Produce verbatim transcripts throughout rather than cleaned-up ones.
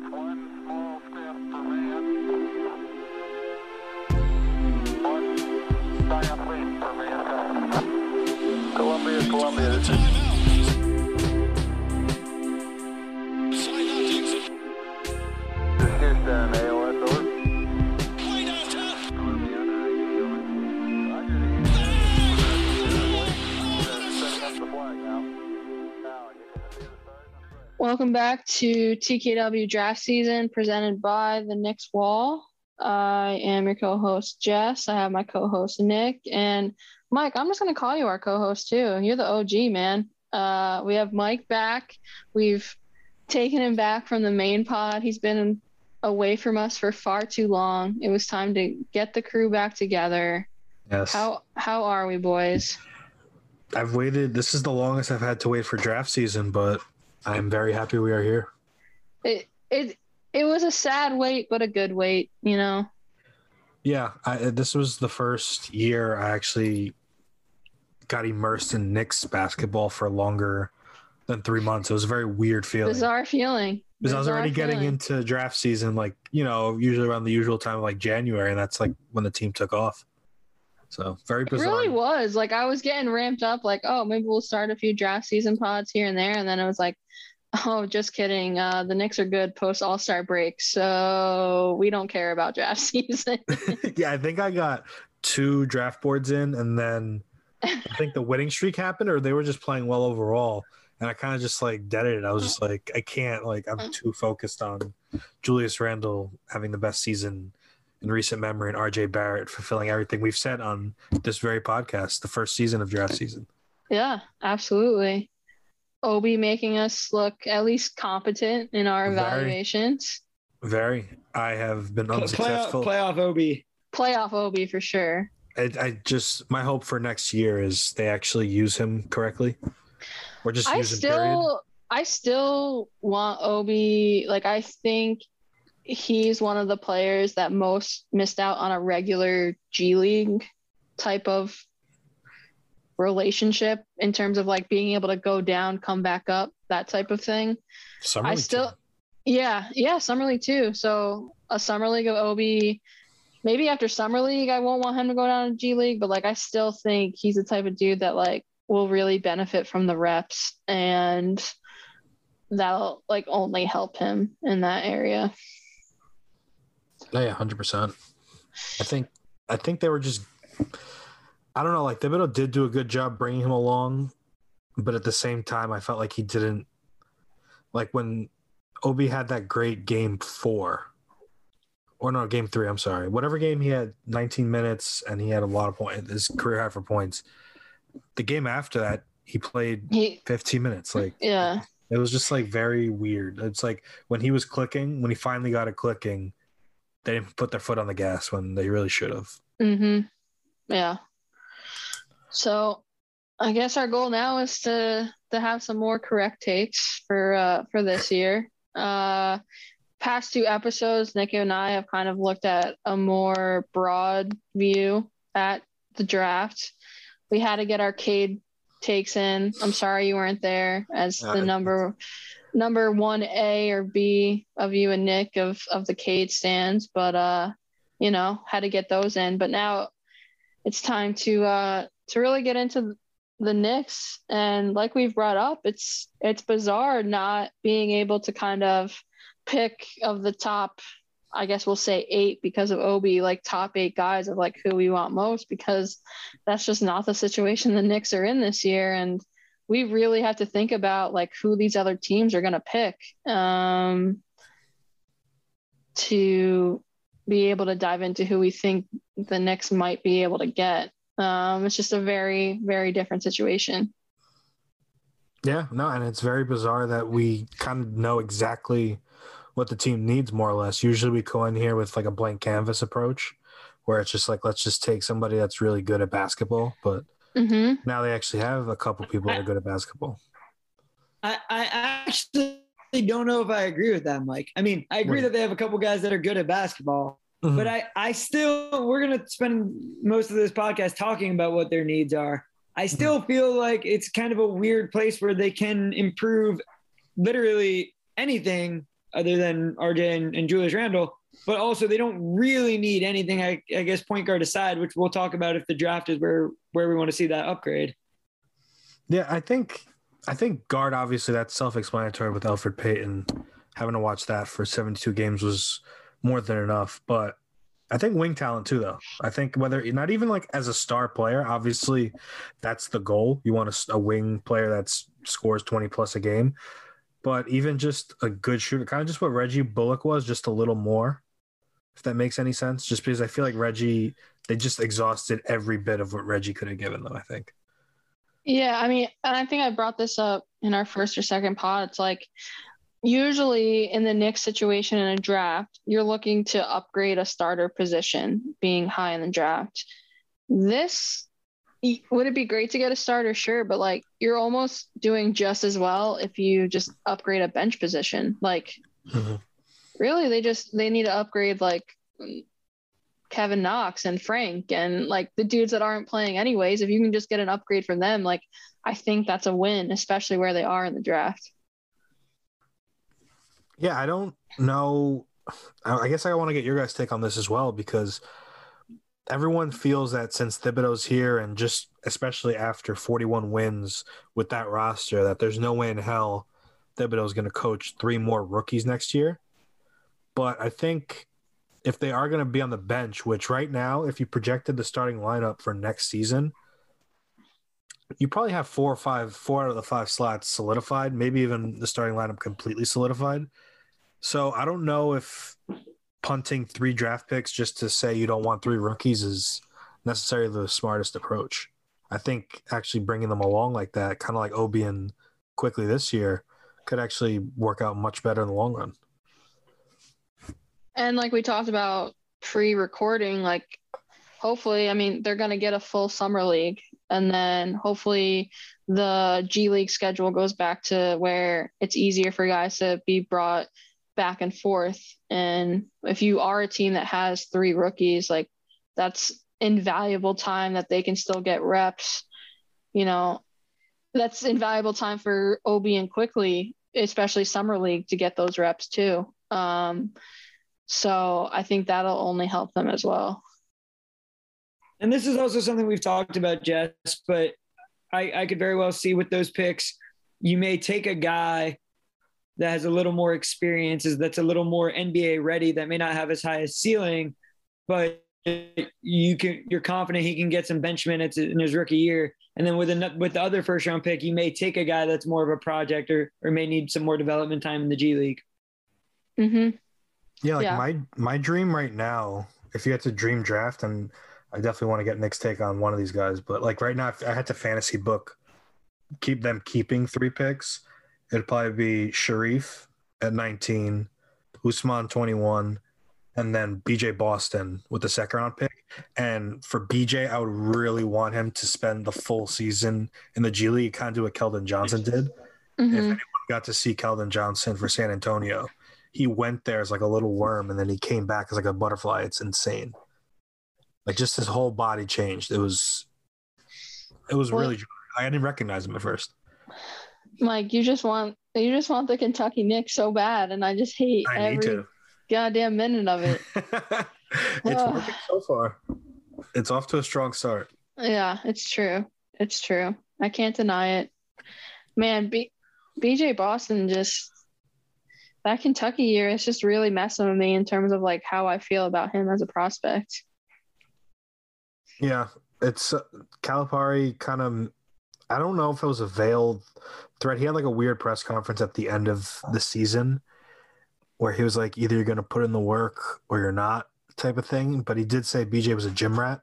That's one small step for man, one giant leap for mankind. Columbia, Columbia, this is... Welcome back to T K W Draft Season, presented by the Knicks Wall. I am your co-host, Jess. I have my co-host, Nick. And, Mike, I'm just going to call you our co-host, too. You're the O G, man. Uh, we have Mike back. We've taken him back from the main pod. He's been away from us for far too long. It was time to get the crew back together. Yes. How, how are we, boys? I've waited. This is the longest I've had to wait for draft season, but I'm very happy we are here. It it it was a sad wait, but a good wait, you know? Yeah, I, this was the first year I actually got immersed in Knicks basketball for longer than three months. It was a very weird feeling. Bizarre feeling. Because I was already feeling. getting into draft season, like, you know, usually around the usual time, like January, and that's like when the team took off. So very bizarre. It really was. Like, I was getting ramped up, like, oh, maybe we'll start a few draft season pods here and there. And then I was like, oh, just kidding. Uh, the Knicks are good post All-Star break, so we don't care about draft season. Yeah, I think I got two draft boards in, and then I think the winning streak happened, or they were just playing well overall. And I kind of just, like, deaded it. I was just like, I can't. Like, I'm too focused on Julius Randle having the best season in recent memory, and R J. Barrett fulfilling everything we've said on this very podcast, the first season of draft season. Yeah, absolutely. Obi making us look at least competent in our evaluations. Very. very. I have been unsuccessful. Playoff, playoff Obi. Playoff Obi for sure. I, I just, my hope for next year is they actually use him correctly. Or just I use him, still, period. I still want Obi. Like, I think he's one of the players that most missed out on a regular G League type of relationship in terms of, like, being able to go down, come back up, that type of thing. Summer I league still, too. yeah, yeah, summer league too. So a summer league of Obi, maybe after summer league, I won't want him to go down to G League, but, like, I still think he's the type of dude that, like, will really benefit from the reps, and that'll, like, only help him in that area. Yeah, yeah, one hundred percent. I think I think they were just – I don't know. Like, Thibodeau did do a good job bringing him along, but at the same time, I felt like he didn't – like, when Obi had that great game four – or no, game three, I'm sorry. Whatever game he had, nineteen minutes, and he had a lot of points – his career high for points. The game after that, he played he, fifteen minutes. Like, yeah. It was just, like, very weird. It's like when he was clicking, when he finally got it clicking – they didn't put their foot on the gas when they really should have. Mm-hmm. Yeah. So I guess our goal now is to to have some more correct takes for uh, for this year. Uh, past two episodes, Nick and I have kind of looked at a more broad view at the draft. We had to get our Cade takes in. I'm sorry you weren't there as the uh, number number one A or B of you and Nick of, of the Cade stands, but, uh, you know, had to get those in. But now it's time to uh, to really get into the Knicks. And like we've brought up, it's it's bizarre not being able to kind of pick of the top, I guess we'll say eight because of Obi, like top eight guys of like who we want most, because that's just not the situation the Knicks are in this year. And we really have to think about like who these other teams are going to pick um, to be able to dive into who we think the Knicks might be able to get. Um, it's just a very, very different situation. Yeah, no, and it's very bizarre that we kind of know exactly what the team needs more or less. Usually we go in here with like a blank canvas approach where it's just like, let's just take somebody that's really good at basketball, but mm-hmm. Now they actually have a couple people that are good at basketball. I, I actually don't know if I agree with that, Mike. I mean, I agree right. that they have a couple guys that are good at basketball, mm-hmm. but I, I still – we're going to spend most of this podcast talking about what their needs are. I still mm-hmm. feel like it's kind of a weird place where they can improve literally anything other than R J and, and Julius Randle. But also they don't really need anything, I, I guess, point guard aside, which we'll talk about if the draft is where, where we want to see that upgrade. Yeah, I think I think guard, obviously, that's self-explanatory with Elfrid Payton. Having to watch that for seventy-two games was more than enough. But I think wing talent too, though. I think whether – not even like as a star player, obviously that's the goal. You want a, a wing player that scores twenty-plus a game. But even just a good shooter, kind of just what Reggie Bullock was, just a little more, if that makes any sense. Just because I feel like Reggie – they just exhausted every bit of what Reggie could have given them, I think. Yeah, I mean, and I think I brought this up in our first or second pod. It's like usually in the Knicks situation in a draft, you're looking to upgrade a starter position being high in the draft. This, would it be great to get a starter? Sure, but like you're almost doing just as well if you just upgrade a bench position. Like mm-hmm. really, they just, they need to upgrade like Kevin Knox and Frank and like the dudes that aren't playing anyways. If you can just get an upgrade from them, like I think that's a win, especially where they are in the draft. Yeah, I don't know. I guess I want to get your guys' take on this as well, because everyone feels that since Thibodeau's here and just especially after forty-one wins with that roster, that there's no way in hell Thibodeau's going to coach three more rookies next year. But I think if they are going to be on the bench, which right now, if you projected the starting lineup for next season, you probably have four or five, four out of the five slots solidified, maybe even the starting lineup completely solidified. So I don't know if punting three draft picks just to say you don't want three rookies is necessarily the smartest approach. I think actually bringing them along like that, kind of like Obi and Quickley this year, could actually work out much better in the long run. And like we talked about pre-recording, like hopefully, I mean, they're going to get a full summer league, and then hopefully the G League schedule goes back to where it's easier for guys to be brought back and forth. And if you are a team that has three rookies, like that's invaluable time that they can still get reps. You know, that's invaluable time for Obi and Quickley, especially summer league, to get those reps too. Um, So I think that'll only help them as well. And this is also something we've talked about, Jess, but I, I could very well see with those picks, you may take a guy that has a little more experiences, that's a little more N B A ready, that may not have as high a ceiling, but you can, you're confident he can get some bench minutes in his rookie year. And then with, an, with the other first-round pick, you may take a guy that's more of a project or, or may need some more development time in the G League. Mm-hmm. Yeah, like yeah. my my dream right now, if you had to dream draft, and I definitely want to get Nick's take on one of these guys, but like right now, if I had to fantasy book, keep them keeping three picks, it'd probably be Sharife at nineteen, Usman twenty-one, and then B J. Boston with the second round pick. And for B J, I would really want him to spend the full season in the G League, kind of do what Keldon Johnson did. Mm-hmm. If anyone got to see Keldon Johnson for San Antonio, he went there as like a little worm and then he came back as like a butterfly. It's insane. Like just his whole body changed. It was, it was well, really, I didn't recognize him at first. Mike, you just want, you just want the Kentucky Knicks so bad. And I just hate I every goddamn minute of it. It's oh. working so far. It's off to a strong start. Yeah, it's true. It's true. I can't deny it, man. B- BJ Boston just, that Kentucky year, it's just really messing with me in terms of like how I feel about him as a prospect. Yeah, it's uh, Calipari kind of, I don't know if it was a veiled threat. He had like a weird press conference at the end of the season where he was like, either you're going to put in the work or you're not type of thing. But he did say B J was a gym rat.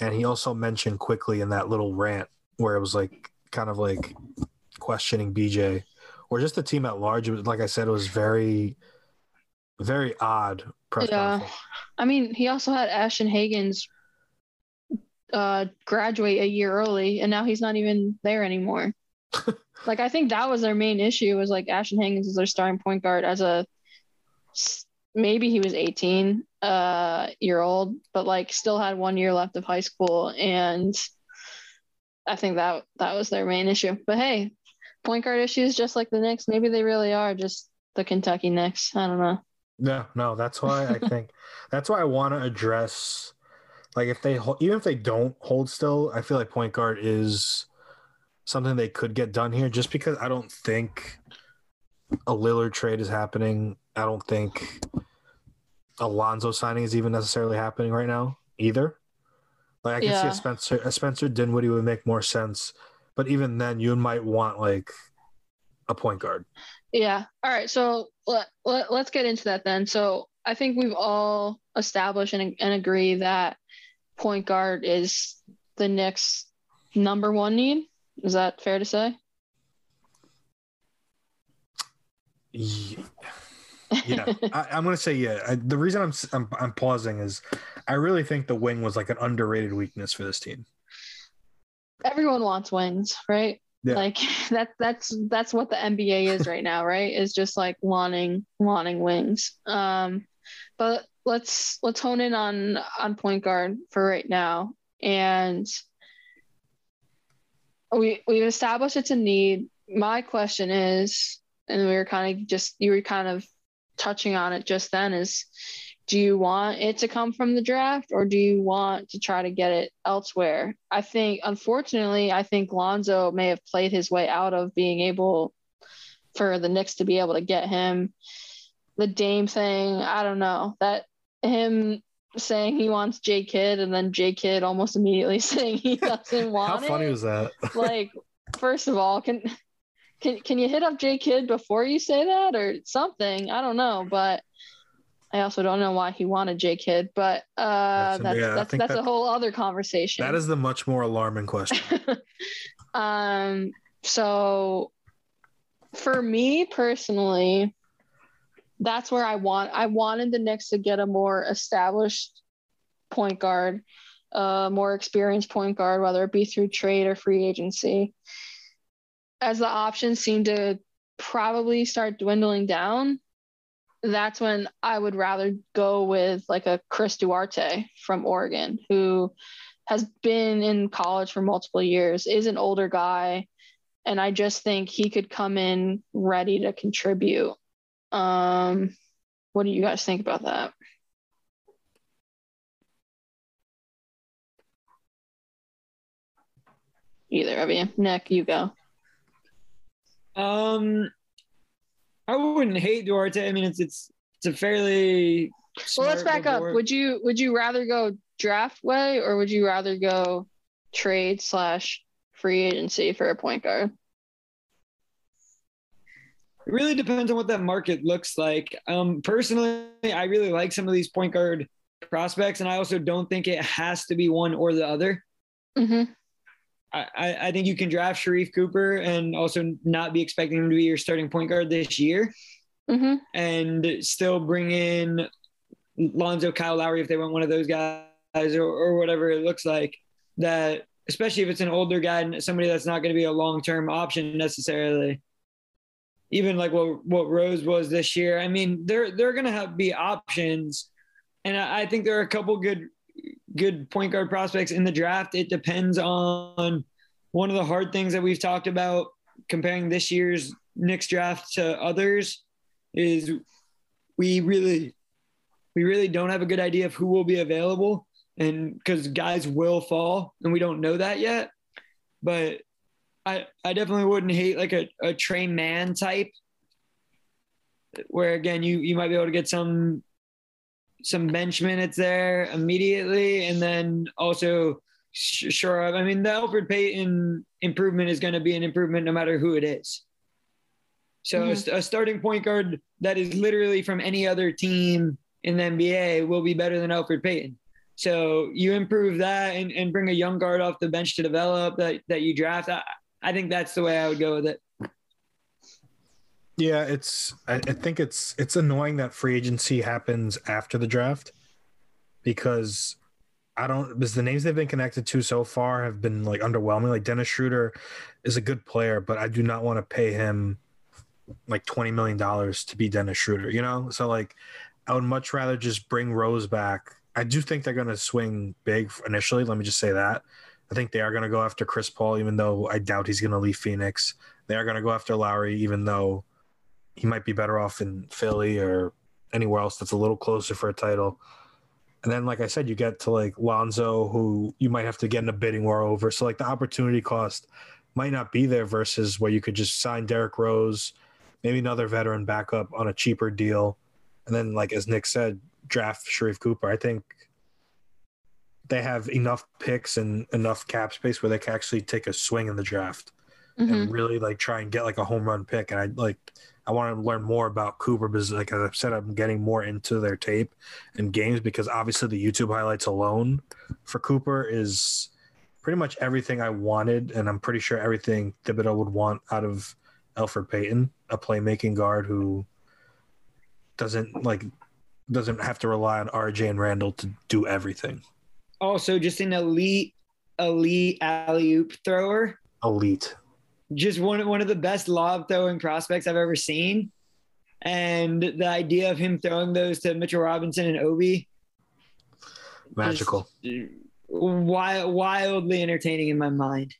And he also mentioned Quickley in that little rant where it was like kind of like questioning B J. Or just the team at large. It was, like I said, it was very, very odd. Yeah. I mean, he also had Ashton Higgins uh, graduate a year early, and now he's not even there anymore. Like, I think that was their main issue, was like Ashton Higgins is their starting point guard as a – maybe he was eighteen uh, year old, but, like, still had one year left of high school, and I think that that was their main issue. But, hey – point guard issues, just like the Knicks, maybe they really are just the Kentucky Knicks. I don't know. No, no, that's why I think that's why I want to address, like, if they even if they don't hold still, I feel like point guard is something they could get done here, just because I don't think a Lillard trade is happening. I don't think a Lonzo signing is even necessarily happening right now either. Like, I can yeah. see a Spencer a Spencer Dinwiddie would make more sense, but even then, you might want like a point guard. Yeah. All right. So let, let, let's get into that then. So I think we've all established and, and agree that point guard is the Knicks' number one need. Is that fair to say? Yeah. yeah, I, I'm gonna say yeah. I, the reason I'm, I'm I'm pausing is, I really think the wing was like an underrated weakness for this team. Everyone wants wings, right? Yeah. Like that that's that's what the N B A is right now, right? Is just like wanting wanting wings. Um, but let's let's hone in on on point guard for right now, and we we've established it's a need. My question is, and we were kind of just you were kind of. touching on it just then, is do you want it to come from the draft, or do you want to try to get it elsewhere? I think, unfortunately, I think Lonzo may have played his way out of being able for the Knicks to be able to get him. The Dame thing, I don't know, that him saying he wants J Kidd and then J Kidd almost immediately saying he doesn't want it. How funny was that? Like, first of all, can Can can you hit up J Kidd before you say that or something? I don't know, but I also don't know why he wanted J Kidd. But uh, that's that's yeah, that's, that's that, a whole other conversation. That is the much more alarming question. um. So, for me personally, that's where I want. I wanted the Knicks to get a more established point guard, a uh, more experienced point guard, whether it be through trade or free agency. As the options seem to probably start dwindling down, that's when I would rather go with like a Chris Duarte from Oregon, who has been in college for multiple years, is an older guy, and I just think he could come in ready to contribute. Um, what do you guys think about that? Either of you. Nick, you go. Um, I wouldn't hate Duarte. I mean, it's it's it's a fairly well. Let's back up. Would you would you rather go draft way, or would you rather go trade slash free agency for a point guard? It really depends on what that market looks like. Um, personally, I really like some of these point guard prospects, and I also don't think it has to be one or the other. Mm-hmm. I, I think you can draft Sharife Cooper and also not be expecting him to be your starting point guard this year, mm-hmm. and still bring in Lonzo, Kyle Lowry if they want one of those guys, or, or whatever it looks like. That, especially if it's an older guy and somebody that's not going to be a long-term option necessarily. Even like what what Rose was this year. I mean, they're they're going to have be options, and I, I think there are a couple good. good point guard prospects in the draft. It depends on one of the hard things that we've talked about comparing this year's Knicks draft to others is we really, we really don't have a good idea of who will be available, and because guys will fall and we don't know that yet, but I, I definitely wouldn't hate like a, a Tre Mann type where again, you, you might be able to get some, some bench minutes there immediately, and then also shore up. I mean, the Elfrid Payton improvement is going to be an improvement no matter who it is. So mm-hmm. a, a starting point guard that is literally from any other team in the N B A will be better than Elfrid Payton. So you improve that and, and bring a young guard off the bench to develop that, that you draft. I, I think that's the way I would go with it. Yeah, it's. I think it's it's annoying that free agency happens after the draft, because I don't. Because the names they've been connected to so far have been like underwhelming. Like Dennis Schroeder is a good player, but I do not want to pay him like twenty million dollars to be Dennis Schroeder. You know, so like I would much rather just bring Rose back. I do think they're going to swing big initially. Let me just say that. I think they are going to go after Chris Paul, even though I doubt he's going to leave Phoenix. They are going to go after Lowry, even though he might be better off in Philly or anywhere else that's a little closer for a title. And then, like I said, you get to like Lonzo, who you might have to get in a bidding war over. So like the opportunity cost might not be there versus where you could just sign Derrick Rose, maybe another veteran backup on a cheaper deal. And then, like, as Nick said, draft Sharife Cooper. I think they have enough picks and enough cap space where they can actually take a swing in the draft mm-hmm. and really like try and get like a home run pick. And I like, I want to learn more about Cooper because, like I said, I'm getting more into their tape and games because obviously the YouTube highlights alone for Cooper is pretty much everything I wanted. And I'm pretty sure everything Thibodeau would want out of Elfrid Payton, a playmaking guard who doesn't like doesn't have to rely on R J and Randle to do everything. Also, just an elite, elite alley-oop thrower. Elite. Just one, one of the best lob-throwing prospects I've ever seen. And the idea of him throwing those to Mitchell Robinson and Obi. Magical. Wild, wildly entertaining in my mind.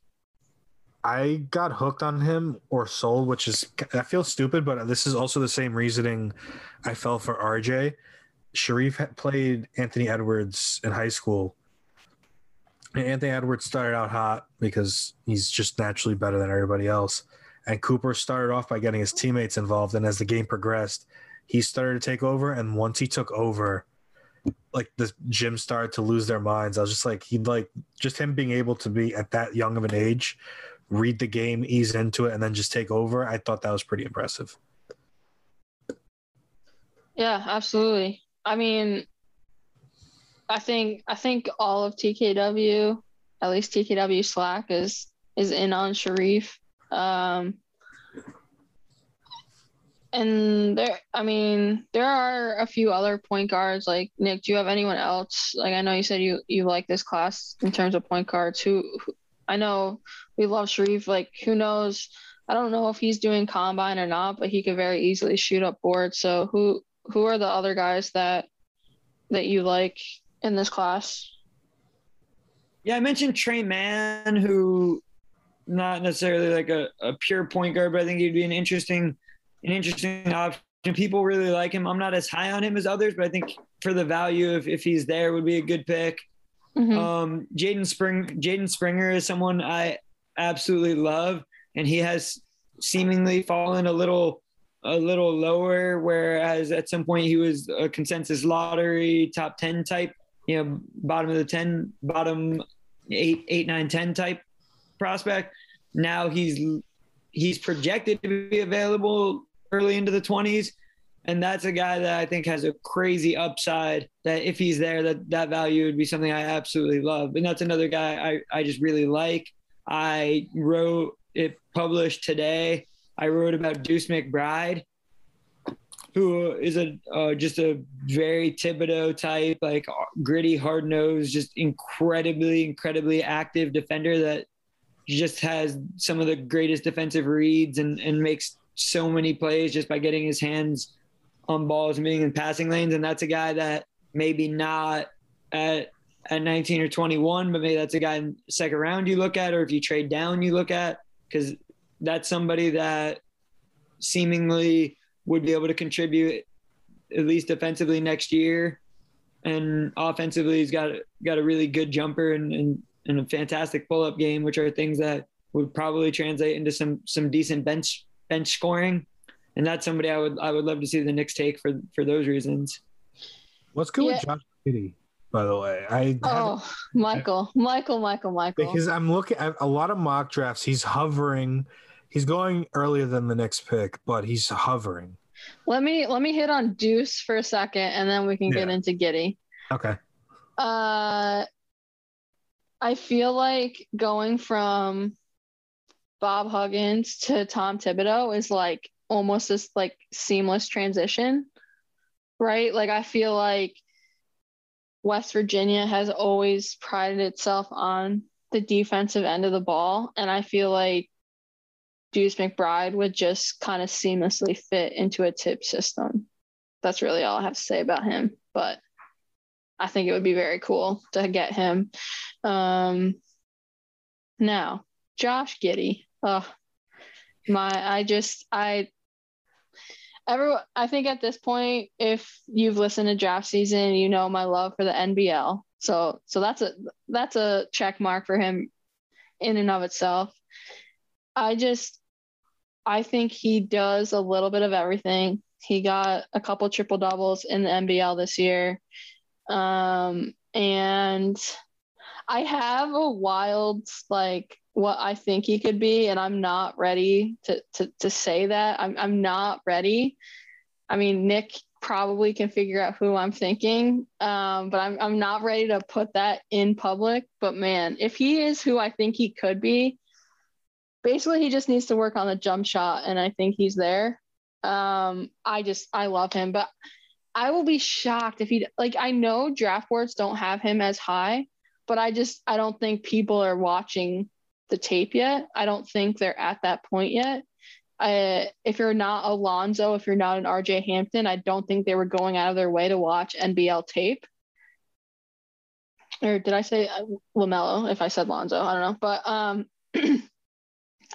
I got hooked on him or sold, which is – I feel stupid, but this is also the same reasoning I fell for R J. Sharife played Anthony Edwards in high school. And Anthony Edwards started out hot because he's just naturally better than everybody else. And Cooper started off by getting his teammates involved. And as the game progressed, he started to take over. And once he took over, like the gym started to lose their minds. I was just like, he'd like just him being able to be at that young of an age, read the game, ease into it, and then just take over. I thought that was pretty impressive. Yeah, absolutely. I mean, I think I think all of T K W, at least T K W Slack, is is in on Sharife, um, and there. I mean, there are a few other point guards. Like Nick, do you have anyone else? Like I know you said you you like this class in terms of point guards. Who, who I know we love Sharife. Like who knows? I don't know if he's doing combine or not, but he could very easily shoot up boards. So who who are the other guys that that you like in this class? Yeah, I mentioned Tre Mann, who not necessarily like a, a pure point guard, but I think he'd be an interesting, an interesting option. People really like him. I'm not as high on him as others, but I think for the value, if, if he's there, would be a good pick. Mm-hmm. Um, Jaden Spring, Jaden Springer is someone I absolutely love, and he has seemingly fallen a little, a little lower. Whereas at some point he was a consensus lottery top ten type. You know, bottom of the ten, bottom eight, eight, nine, ten type prospect. Now he's he's projected to be available early into the twenties, and that's a guy that I think has a crazy upside. That if he's there, that that value would be something I absolutely love. And that's another guy I I just really like. I wrote it published today. I wrote about Deuce McBride, who is a uh, just a very Thibodeau type, like gritty, hard-nosed, just incredibly, incredibly active defender that just has some of the greatest defensive reads and, and makes so many plays just by getting his hands on balls and being in passing lanes. And that's a guy that maybe not at at nineteen or twenty-one, but maybe that's a guy in the second round you look at, or if you trade down you look at, because that's somebody that seemingly – would be able to contribute at least defensively next year, and offensively he's got got a really good jumper and, and, and a fantastic pull-up game, which are things that would probably translate into some some decent bench bench scoring. And that's somebody I would I would love to see the Knicks take for for those reasons. What's good yeah. with Josh Giddey, by the way? I oh a, Michael I, Michael Michael Michael because I'm looking at a lot of mock drafts. He's hovering. He's going earlier than the next pick, but he's hovering. Let me let me hit on Deuce for a second, and then we can yeah. get into Giddey. Okay. Uh, I feel like going from Bob Huggins to Tom Thibodeau is like almost this like seamless transition, right? Like I feel like West Virginia has always prided itself on the defensive end of the ball, and I feel like Deuce McBride would just kind of seamlessly fit into a tip system. That's really all I have to say about him, but I think it would be very cool to get him. Um, now, Josh Giddey. Oh, my, I just, I, everyone, I think at this point, if you've listened to draft season, you know my love for the N B L. So, so that's a that's a check mark for him in and of itself. I just, I think he does a little bit of everything. He got a couple triple doubles in the N B L this year. Um, and I have a wild, like, what I think he could be, and I'm not ready to to to say that. I'm I'm not ready. I mean, Nick probably can figure out who I'm thinking, um, but I'm I'm not ready to put that in public. But man, if he is who I think he could be, basically he just needs to work on the jump shot, and I think he's there. Um, I just I love him, but I will be shocked if he, like, I know draft boards don't have him as high, but I just I don't think people are watching the tape yet. I don't think they're at that point yet. Uh, if you're not a Lonzo, if you're not an R J Hampton, I don't think they were going out of their way to watch N B L tape. Or did I say uh, LaMelo if I said Lonzo? I don't know. But um,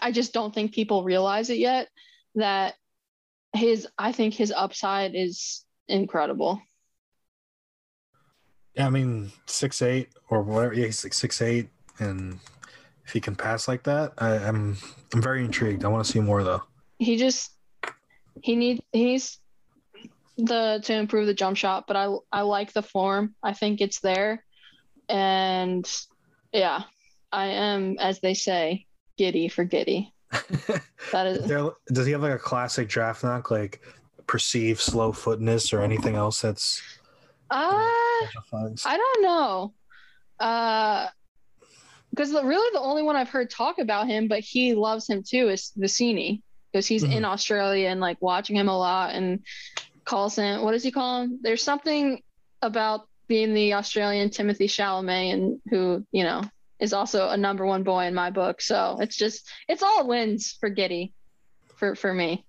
I just don't think people realize it yet that his, I think his upside is incredible. Yeah, I mean, six eight or whatever. Yeah, he's like six eight, and if he can pass like that, I, I'm I'm very intrigued. I want to see more though. He just he needs he needs the to improve the jump shot, but I I like the form. I think it's there, and yeah, I am, as they say, giddy for Giddey. That is. There, does he have like a classic draft knock, like perceived slow footness or anything else that's? Uh, I don't know. Uh. Because the, really the only one I've heard talk about him, but he loves him too, is Vecini, because he's mm-hmm. in Australia and like watching him a lot and calls him, what does he call him? There's something about being the Australian Timothy Chalamet, and who, you know, is also a number one boy in my book. So it's just, it's all wins for Giddey for, for me.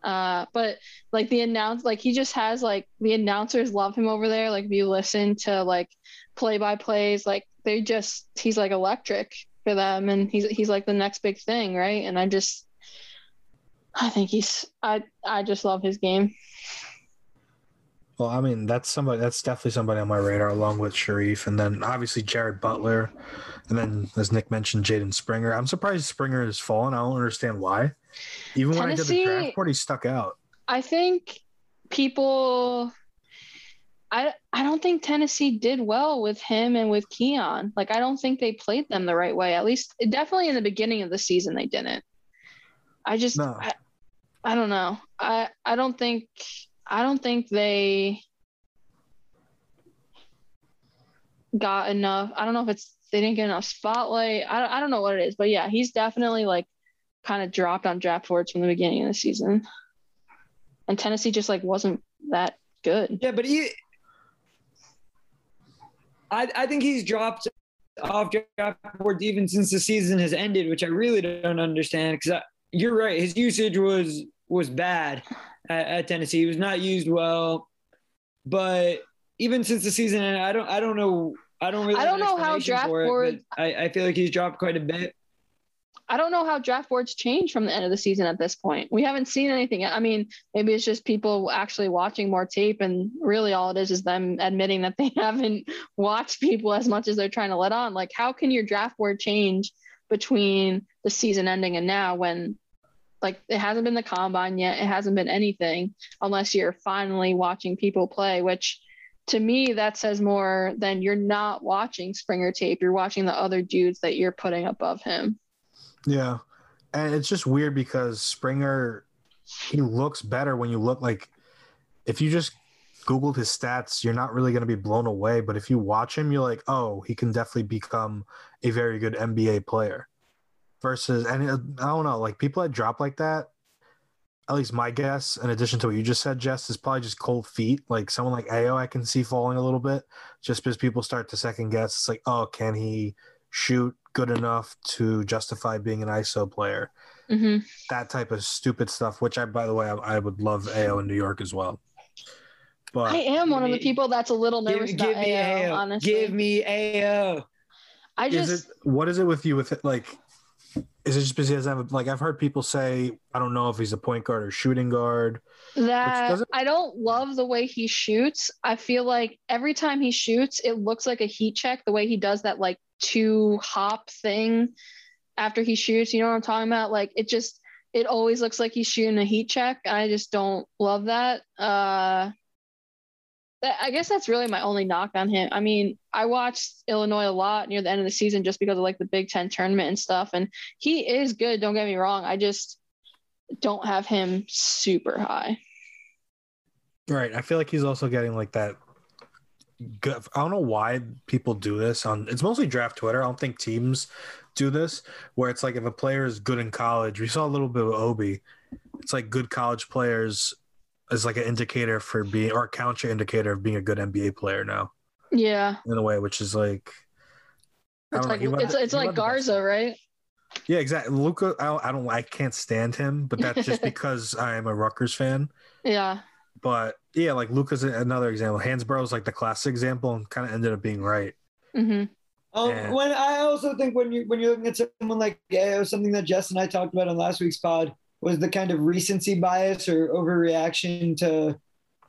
Uh, but like the announce, like he just has like the announcers love him over there. Like if you listen to like play by plays, like, they just, he's like electric for them, and he's he's like the next big thing, right? And I just I think he's I I just love his game. Well, I mean, that's somebody that's definitely somebody on my radar, along with Sharife, and then obviously Jared Butler, and then as Nick mentioned, Jaden Springer. I'm surprised Springer has fallen. I don't understand why. Even Tennessee, when I did the draft board, he stuck out. I think people I I don't think Tennessee did well with him and with Keon. Like, I don't think they played them the right way. At least definitely in the beginning of the season, they didn't. I just, no. I, I don't know. I, I don't think, I don't think they got enough. I don't know if it's, they didn't get enough spotlight. I, I don't know what it is, but yeah, he's definitely like kind of dropped on draft boards from the beginning of the season. And Tennessee just like, wasn't that good. Yeah, but he, I, I think he's dropped off draft boards even since the season has ended, which I really don't understand, because you're right. His usage was was bad at, at Tennessee. He was not used well, but even since the season ended, I don't I don't know I don't really I don't know how draft boards. I, I feel like he's dropped quite a bit. I don't know how draft boards change from the end of the season at this point. We haven't seen anything. I mean, maybe it's just people actually watching more tape, and really all it is is them admitting that they haven't watched people as much as they're trying to let on. Like, how can your draft board change between the season ending and now, when like it hasn't been the combine yet, it hasn't been anything, unless you're finally watching people play, which to me that says more than you're not watching Springer tape. You're watching the other dudes that you're putting above him. Yeah, and it's just weird because Springer, he looks better when you look, like if you just Googled his stats, you're not really going to be blown away. But if you watch him, you're like, oh, he can definitely become a very good N B A player. Versus, and I don't know, like people that drop like that, at least my guess, in addition to what you just said, Jess, is probably just cold feet. Like someone like Ayo, I can see falling a little bit, just because people start to second guess. It's like, oh, can he shoot good enough to justify being an I S O player, mm-hmm. that type of stupid stuff, which I, by the way, I, I would love A O in New York as well. But I am one me, of the people that's a little nervous give, about give A O, A O, honestly. Give me A O. I just, is it, what is it with you with it? Like, Is it just because he doesn't have a, like I've heard people say, I don't know if he's a point guard or shooting guard. That I don't love the way he shoots. I feel like every time he shoots, it looks like a heat check, the way he does that like two hop thing after he shoots. You know what I'm talking about? Like it just, it always looks like he's shooting a heat check. I just don't love that. Uh, I guess that's really my only knock on him. I mean, I watched Illinois a lot near the end of the season just because of like the Big Ten tournament and stuff. And he is good. Don't get me wrong. I just don't have him super high. Right. I feel like he's also getting like that. Good, I don't know why people do this on, it's mostly draft Twitter. I don't think teams do this where it's like, if a player is good in college, we saw a little bit of Obi. It's like good college players is like an indicator for being, or a counter indicator of being a good N B A player now. Yeah. In a way, which is like, it's like, know, it's, to, it's like Garza, right? Yeah, exactly. Luka, I don't, I don't, I can't stand him, but that's just because I am a Rutgers fan. Yeah. But yeah, like Luka's another example. Hansborough's like the classic example, and kind of ended up being right. Mm-hmm. Oh, and when I also think when you when you're looking at someone like Ayo, something that Jess and I talked about on last week's pod was the kind of recency bias or overreaction to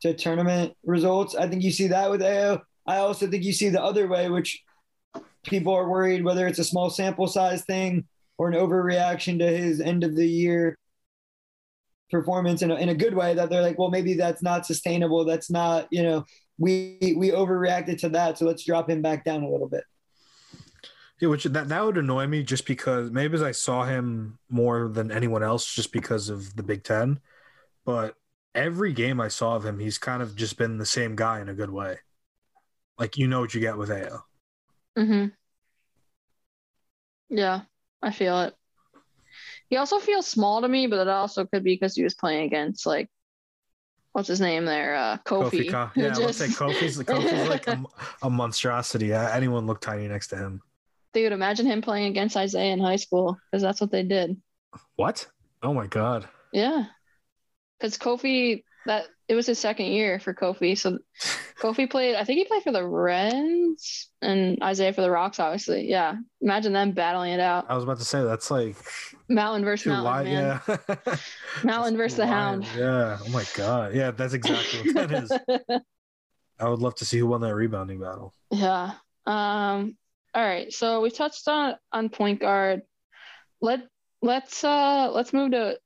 to tournament results. I think you see that with Ayo. I also think you see the other way, which people are worried whether it's a small sample size thing or an overreaction to his end of the year performance in a, in a good way, that they're like, well, maybe that's not sustainable. That's not, you know, we we overreacted to that, so let's drop him back down a little bit. Yeah, which that, that would annoy me just because maybe as I saw him more than anyone else just because of the Big Ten. But every game I saw of him, he's kind of just been the same guy in a good way. Like, you know what you get with Ayo. Mm-hmm. Yeah, I feel it. He also feels small to me, but that also could be because he was playing against, like, what's his name there? Uh, Kofi. Kofi Ka- yeah, just... I would say Kofi's, Kofi's like a, a monstrosity. Anyone look tiny next to him. Dude, imagine him playing against Isaiah in high school, because that's what they did. What? Oh my God. Yeah. Because Kofi, that it was his second year for Kofi. So Kofi played, I think he played for the Reds and Isaiah for the Rocks, obviously. Yeah. Imagine them battling it out. I was about to say, that's like Mountain versus Mountain. Li- man. Yeah. Mountain versus the Hound. Yeah. Oh my God. Yeah, that's exactly what that is. I would love to see who won that rebounding battle. Yeah. Um, All right, so we touched on, on point guard. Let let's uh let's move to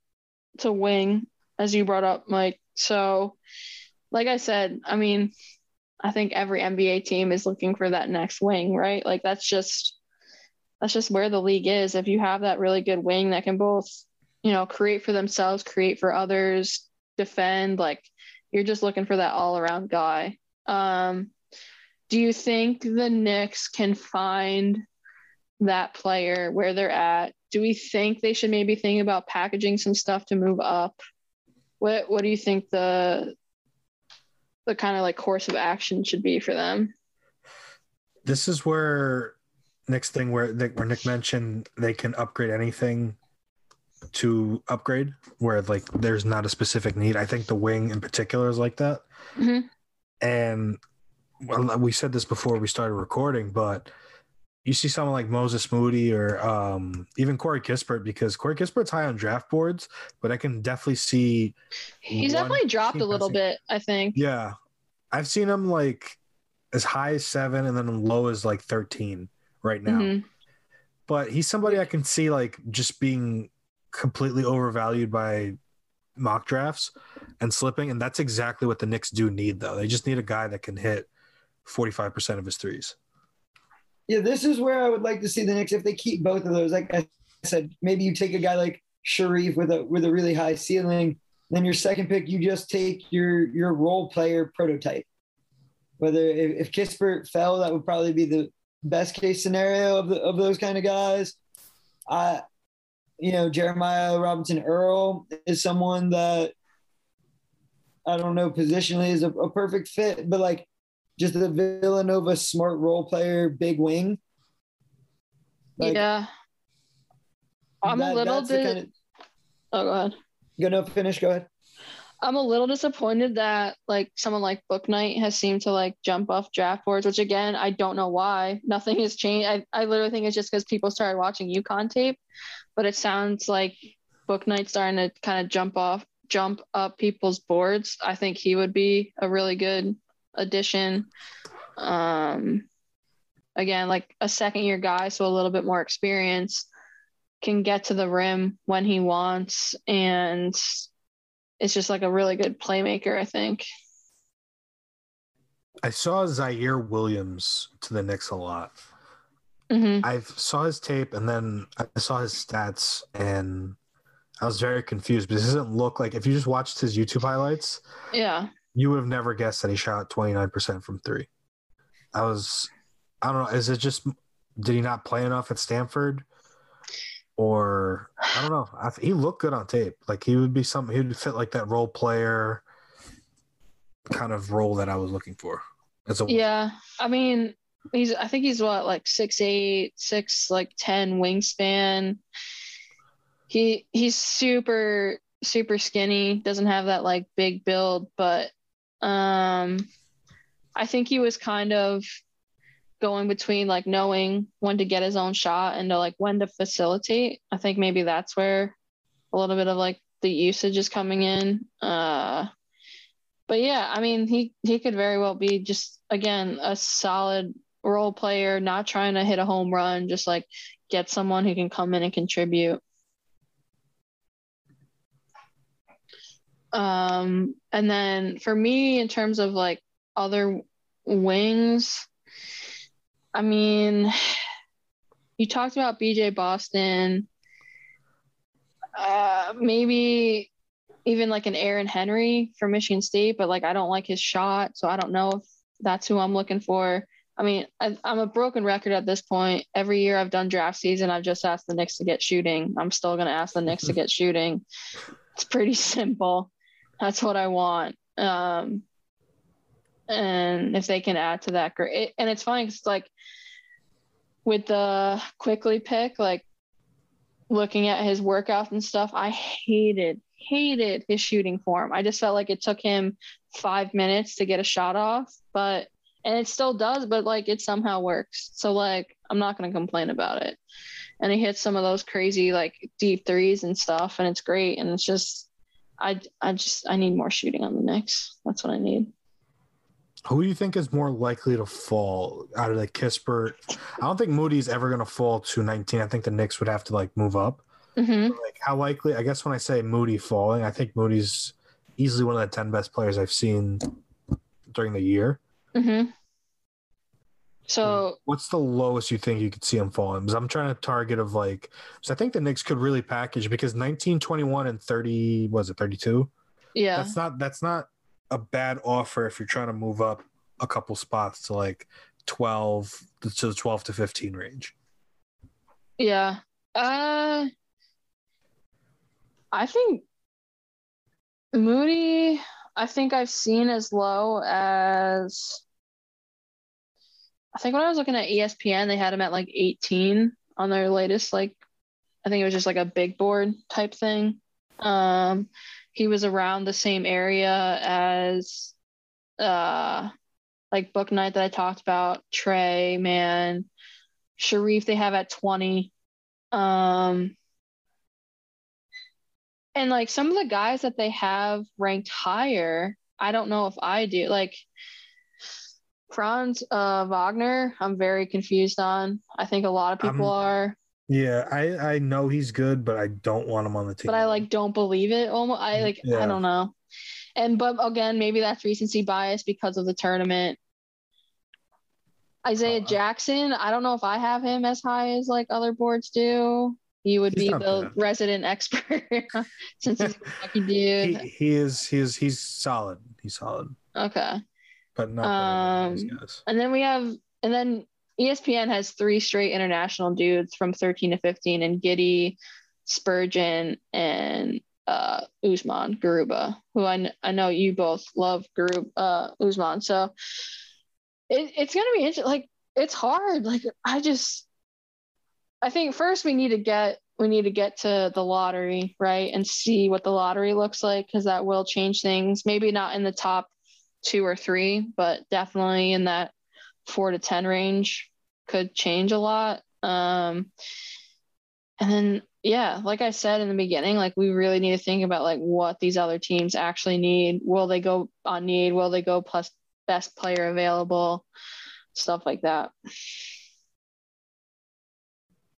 to wing, as you brought up, Mike. So, like I said, I mean, I think every N B A team is looking for that next wing, right? Like that's just that's just where the league is. If you have that really good wing that can both, you know, create for themselves, create for others, defend, like you're just looking for that all-around guy. Um Do you think the Knicks can find that player where they're at? Do we think they should maybe think about packaging some stuff to move up? What What do you think the the kind of like course of action should be for them? This is where next thing where where Nick mentioned they can upgrade anything to upgrade, where like there's not a specific need. I think the wing in particular is like that, mm-hmm. and. Well, we said this before we started recording, but you see someone like Moses Moody or um, even Corey Kispert, because Corey Kispert's high on draft boards, but I can definitely see he's definitely dropped a little bit, I think. Yeah. I've seen him like as high as seven and then low as like thirteen right now. Mm-hmm. But he's somebody I can see like just being completely overvalued by mock drafts and slipping. And that's exactly what the Knicks do need, though. They just need a guy that can hit forty-five percent of his threes. Yeah, this is where I would like to see the Knicks if they keep both of those. Like I said, maybe you take a guy like Sharife with a with a really high ceiling. Then your second pick, you just take your your role player prototype. Whether if, if Kispert fell, that would probably be the best case scenario of the, of those kind of guys. I, you know, Jeremiah Robinson Earl is someone that I don't know positionally is a, a perfect fit, but like. Just the Villanova smart role player, big wing. Like, yeah. I'm that, a little bit. Kind of... Oh, go ahead. Go no, finish. Go ahead. I'm a little disappointed that like someone like Bouknight has seemed to like jump off draft boards, which again, I don't know why. Nothing has changed. I, I literally think it's just because people started watching UConn tape, but it sounds like Bouknight's starting to kind of jump off, jump up people's boards. I think he would be a really good addition. Um, again, like a second year guy, so a little bit more experience, can get to the rim when he wants, and it's just like a really good playmaker, I think. I saw Zaire Williams to the Knicks a lot. Mm-hmm. I saw his tape and then I saw his stats and I was very confused, but this doesn't look like, if you just watched his YouTube highlights, yeah, you would have never guessed that he shot twenty-nine percent from three. I was, I don't know, is it just, did he not play enough at Stanford? Or I don't know. I, he looked good on tape. Like he would be something. He would fit like that role player kind of role that I was looking for. As a yeah, I mean, he's. I think he's what like six eight, six like ten wingspan. He he's super super skinny. Doesn't have that like big build, but um, I think he was kind of going between like knowing when to get his own shot and to like when to facilitate. I think maybe that's where a little bit of like the usage is coming in. Uh, but yeah, I mean, he, he could very well be just, again, a solid role player, not trying to hit a home run, just like get someone who can come in and contribute. Um, and then for me, in terms of like other wings, I mean, you talked about B J. Boston, uh, maybe even like an Aaron Henry from Michigan State, but like I don't like his shot, so I don't know if that's who I'm looking for. I mean, I, I'm a broken record at this point. Every year I've done draft season, I've just asked the Knicks to get shooting. I'm still going to ask the Knicks to get shooting. It's pretty simple. That's what I want. Um, and if they can add to that, great. And it's funny because like with the Quickley pick, like looking at his workouts and stuff, I hated hated his shooting form. I just felt like it took him five minutes to get a shot off, but and it still does, but like it somehow works, so like I'm not going to complain about it. And he hits some of those crazy like deep threes and stuff, and it's great. And it's just I I just I need more shooting on the Knicks. That's what I need. Who do you think is more likely to fall out of the Kispert? I don't think Moody's ever going to fall to nineteen. I think the Knicks would have to like move up. Mm-hmm. Like how likely? I guess when I say Moody falling, I think Moody's easily one of the ten best players I've seen during the year. Mm-hmm. So what's the lowest you think you could see him falling? Because I'm trying to target of like, so I think the Knicks could really package because nineteen, twenty-one, and thirty, was it thirty-two? Yeah, that's not that's not. a bad offer if you're trying to move up a couple spots to like twelve to the twelve to fifteen range. Yeah. Uh, I think Moody, I think I've seen as low as, I think when I was looking at E S P N, they had him at like eighteen on their latest, like, I think it was just like a big board type thing. Um, He was around the same area as uh, like Bouknight that I talked about, Tre Mann, Sharife they have at twenty. Um, and like some of the guys that they have ranked higher, I don't know if I do. Like Franz uh, Wagner, I'm very confused on. I think a lot of people um... are. Yeah, I, I know he's good, but I don't want him on the team. But I like don't believe it. Almost, I like yeah. I don't know. And but again, maybe that's recency bias because of the tournament. Isaiah uh, Jackson, I don't know if I have him as high as like other boards do. He would be the bad. resident expert since he's a lucky dude. He, he is he is he's solid. He's solid. Okay. But not um, these guys. And then we have and then. E S P N has three straight international dudes from thirteen to fifteen, and Giddey, Spurgeon, and uh, Usman Garuba, who I, I know you both love Garuba, uh, Usman. So it, it's going to be interesting. Like, it's hard. Like, I just – I think first we need to get we need to get to the lottery, right, and see what the lottery looks like, because that will change things. Maybe not in the top two or three, but definitely in that four to ten range could change a lot. Um, and then, yeah, like I said in the beginning, like, we really need to think about, like, what these other teams actually need. Will they go on need? Will they go plus best player available? Stuff like that.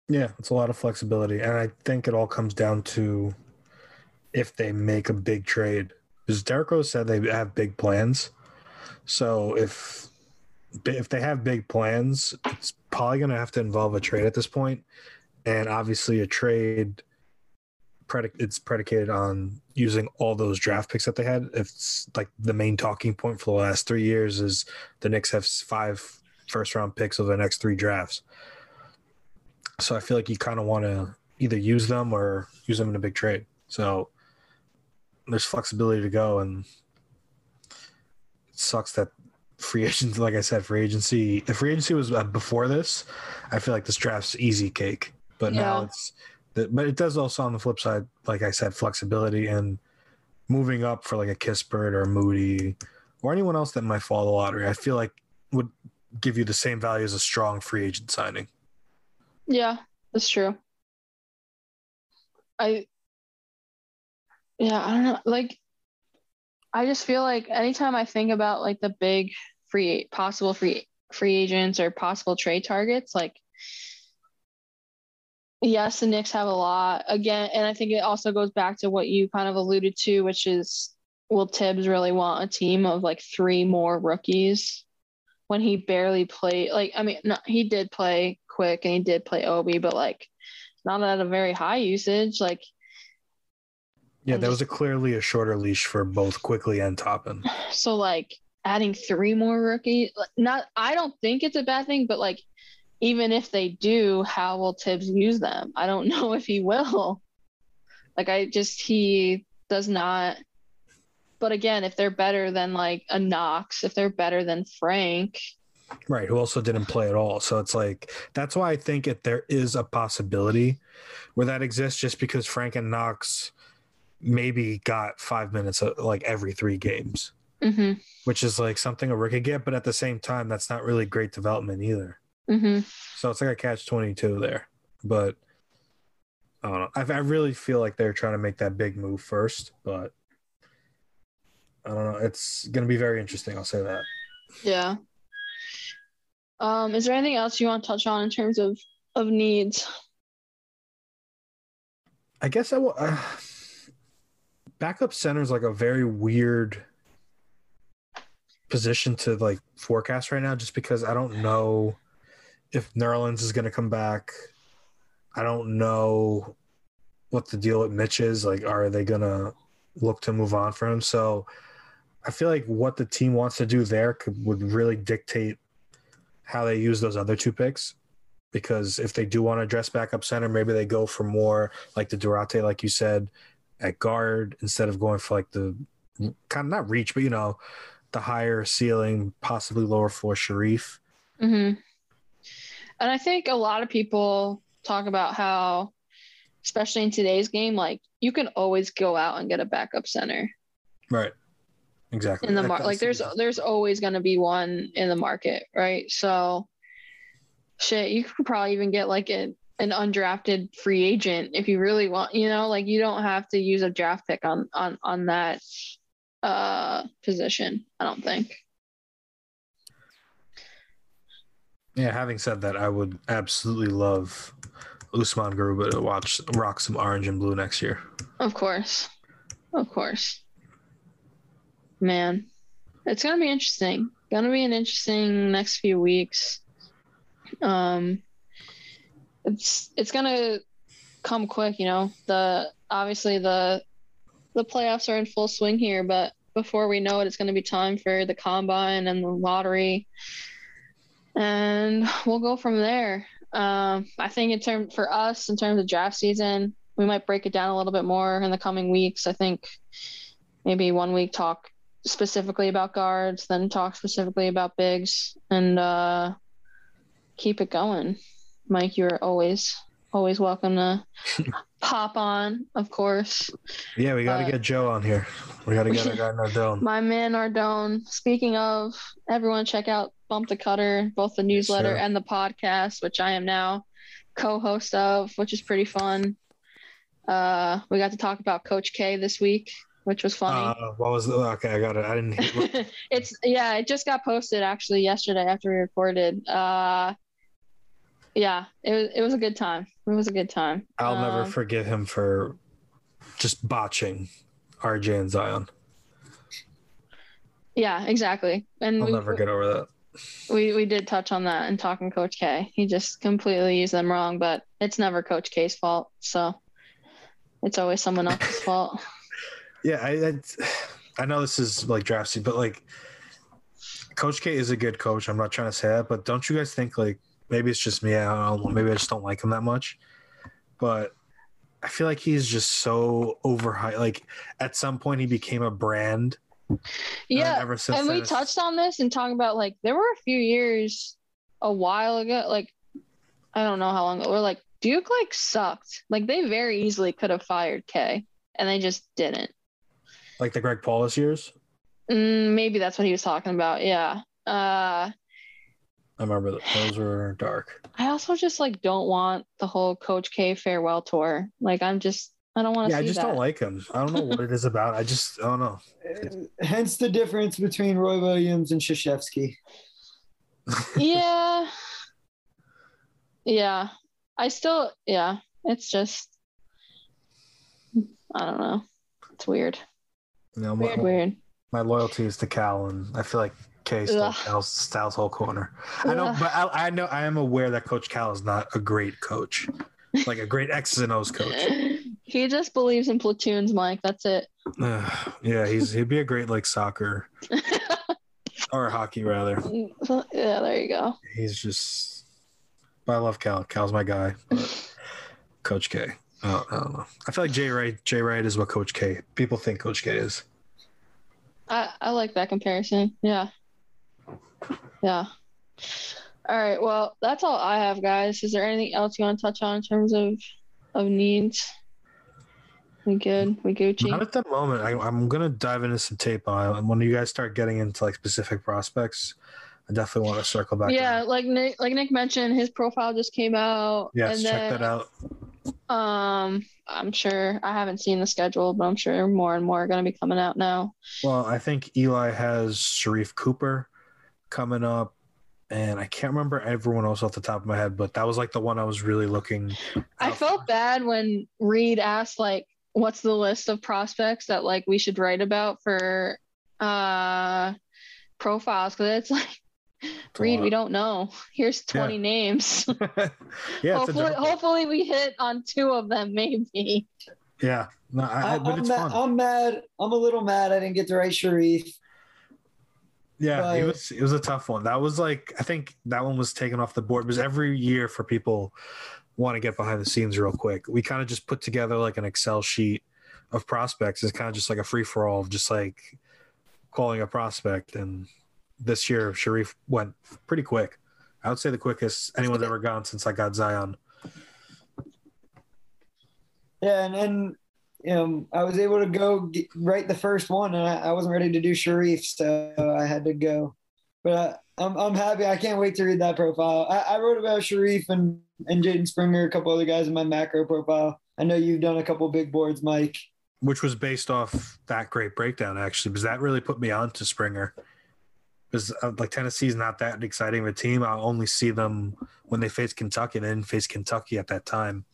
Yeah, it's a lot of flexibility. And I think it all comes down to if they make a big trade. Because Derrick Rose said they have big plans. So if if they have big plans, it's probably going to have to involve a trade at this point. And obviously a trade, predic- it's predicated on using all those draft picks that they had. It's like the main talking point for the last three years is the Knicks have five first-round picks over the next three drafts. So I feel like you kind of want to either use them or use them in a big trade. So there's flexibility to go, and it sucks that free agency, like I said, free agency, if free agency was before this, I feel like this draft's easy cake. But yeah. now it's, but it does also on the flip side, like I said, flexibility and moving up for like a Kispert or Moody or anyone else that might fall the lottery, I feel like would give you the same value as a strong free agent signing. Yeah, that's true. I, yeah, I don't know. Like, I just feel like anytime I think about like the big free possible free free agents or possible trade targets, like, yes, the Knicks have a lot again, and I think it also goes back to what you kind of alluded to, which is, will Tibbs really want a team of like three more rookies when he barely played? Like, I mean, no, he did play Quick and he did play Obi, but like not at a very high usage. Like, yeah, there was a clearly a shorter leash for both Quickley and Toppin. So like adding three more rookies, not, I don't think it's a bad thing, but like even if they do, how will Tibbs use them? I don't know if he will. Like, I just, he does not. But again, if they're better than like a Knox, if they're better than Frank, right, who also didn't play at all. So it's like, that's why I think if there is a possibility where that exists, just because Frank and Knox maybe got five minutes of, like every three games, mm-hmm. which is like something a rookie get, but at the same time, that's not really great development either. Mm-hmm. So it's like a catch twenty-two there. But I don't know. I, I really feel like they're trying to make that big move first, but I don't know. It's going to be very interesting. I'll say that. Yeah. Um, is there anything else you want to touch on in terms of, of needs? I guess I will. Uh, backup center is like a very weird position to like forecast right now, just because I don't know if Nerlens is going to come back. I don't know what the deal with Mitch is. Like, are they going to look to move on from him? So I feel like what the team wants to do there could, would really dictate how they use those other two picks, because if they do want to address backup center, maybe they go for more like the Duarte, like you said, at guard, instead of going for like the kind of not reach, but you know, the higher ceiling, possibly lower floor Sharife. Mm-hmm. And I think a lot of people talk about how, especially in today's game, like you can always go out and get a backup center. Right. Exactly. In the mar- like there's there's always going to be one in the market, right? So shit, you could probably even get like a, an undrafted free agent if you really want, you know, like you don't have to use a draft pick on on on that uh position, I don't think. Yeah, having said that, I would absolutely love Usman Garuba to watch rock some orange and blue next year. Of course. Of course. Man, it's gonna be interesting. Gonna be an interesting next few weeks. Um, it's it's gonna come quick, you know. The obviously the the playoffs are in full swing here, but before we know it, it's gonna be time for the combine and the lottery, and we'll go from there. Um, I think in term for us in terms of draft season, we might break it down a little bit more in the coming weeks. I think maybe one week talk specifically about guards, then talk specifically about bigs, and uh keep it going. Mike, you're always always welcome to pop on, of course. Yeah, we got to uh, get Joe on here. We got to get our guy Nardone. My man Nardone. Speaking of, everyone check out Bump the Cutter, both the newsletter yes, and the podcast, which I am now co-host of, which is pretty fun. Uh, we got to talk about Coach K this week, which was funny. Uh, what was the, okay? I got it. I didn't. It's yeah. It just got posted actually yesterday after we recorded. Uh, yeah, it was it was a good time. It was a good time. I'll um, never forgive him for just botching R J and Zion. Yeah, exactly. And I'll we, never get over that. We we did touch on that in talking Coach K. He just completely used them wrong, but it's never Coach K's fault. So it's always someone else's fault. Yeah, I, I I know this is like drafty, but like Coach K is a good coach. I'm not trying to say that, but don't you guys think like maybe it's just me? I don't know. Maybe I just don't like him that much. But I feel like he's just so overhyped. Like at some point, he became a brand. Yeah, and, like, and we was... touched on this and talking about like there were a few years a while ago. Like I don't know how long ago. We're like Duke like sucked. Like they very easily could have fired K, and they just didn't. Like the Greg Paulus years? Mm, maybe that's what he was talking about. Yeah. Uh, I remember that. Those were dark. I also just like don't want the whole Coach K farewell tour. Like I'm just, I don't want to yeah, see that. Yeah, I just that. don't like him. I don't know what it is about. I just, I don't know. Uh, hence the difference between Roy Williams and Krzyzewski. Yeah. Yeah. I still, yeah. It's just, I don't know. It's weird. You know, weird, my, weird. My loyalty is to Cal, and I feel like K stole Cal's, Styles' whole corner. Ugh. I know, but I, I know I am aware that Coach Cal is not a great coach, like a great X's and O's coach. He just believes in platoons, Mike. That's it. Uh, yeah, he's he'd be a great like soccer or hockey rather. Yeah, there you go. He's just. But I love Cal. Cal's my guy. But Coach K. Oh, I don't know. I feel like Jay Wright. Jay Wright is what Coach K. People think Coach K is. I, I like that comparison. Yeah. Yeah. All right. Well, that's all I have, guys. Is there anything else you want to touch on in terms of of needs? We good? We Gucci? Not at the moment. I, I'm gonna dive into some tape on it. When you guys start getting into like specific prospects, I definitely want to circle back. Yeah, around. like Nick, like Nick mentioned, his profile just came out. Yes, and check then- that out. Um, I'm sure I haven't seen the schedule, but I'm sure more and more are going to be coming out now. Well, I think Eli has Sharife Cooper coming up, and I can't remember everyone else off the top of my head, but that was like the one I was really looking out I felt for. Bad when Reed asked, like, what's the list of prospects that like we should write about for uh profiles, because it's like, Reed, we don't know. Here's twenty yeah. names. Yeah, hopefully, hopefully we hit on two of them, maybe. Yeah, no, I, I, but I'm it's mad, fun. I'm mad. I'm a little mad. I didn't get to write Sharife. Yeah, but... it was it was a tough one. That was like I think that one was taken off the board because every year for people want to get behind the scenes real quick. We kind of just put together like an Excel sheet of prospects. It's kind of just like a free for all of just like calling a prospect and. This year, Sharife went pretty quick. I would say the quickest anyone's ever gone since I got Zion. Yeah, and, and you know, I was able to go get, write the first one, and I, I wasn't ready to do Sharife, so I had to go. But I, I'm I'm happy. I can't wait to read that profile. I, I wrote about Sharife and, and Jaden Springer, a couple other guys in my macro profile. I know you've done a couple big boards, Mike. Which was based off that great breakdown, actually, because that really put me on to Springer. Because like Tennessee's not that exciting of a team. I only see them when they face Kentucky. They didn't face Kentucky at that time,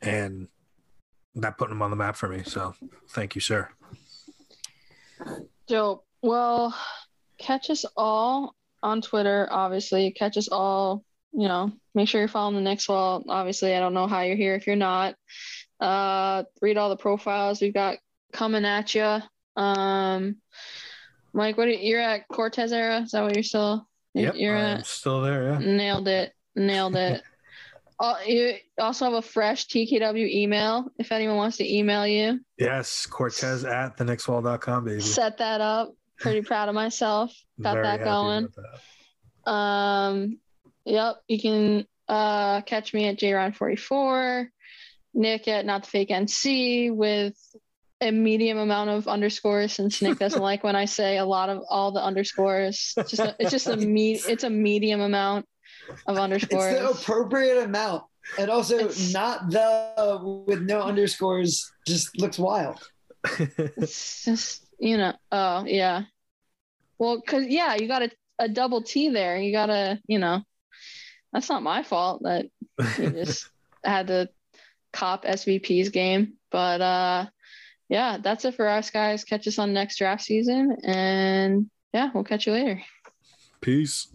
and that put them on the map for me. So, thank you, sir. Dope. Well, catch us all on Twitter. Obviously, catch us all. You know, make sure you're following the Knicks Wall. Obviously, I don't know how you're here if you're not. Uh, read all the profiles we've got coming at you. Um. Mike, what are, you're at Cortez era? Is that what you're still? Yep, you're I'm at? Still there. Yeah. Nailed it. Nailed it. uh, you also have a fresh T K W email if anyone wants to email you. Yes, Cortez at the knicks wall dot com, baby. Set that up. Pretty proud of myself. Got Very that going. That. Um, yep. You can Uh, catch me at J Ron forty-four, Nick at Not the Fake N C with a medium amount of underscores, since Nick doesn't like when I say a lot of all the underscores. It's just a, it's just a me, it's a medium amount of underscores. It's the appropriate amount, and also it's, not the with no underscores just looks wild. It's just, you know. Oh yeah. Well, cause yeah, you got a, a double T there. You got to, you know. That's not my fault that you just had to cop S V P's game. But, uh, yeah, that's it for us, guys. Catch us on next draft season. And, yeah, we'll catch you later. Peace.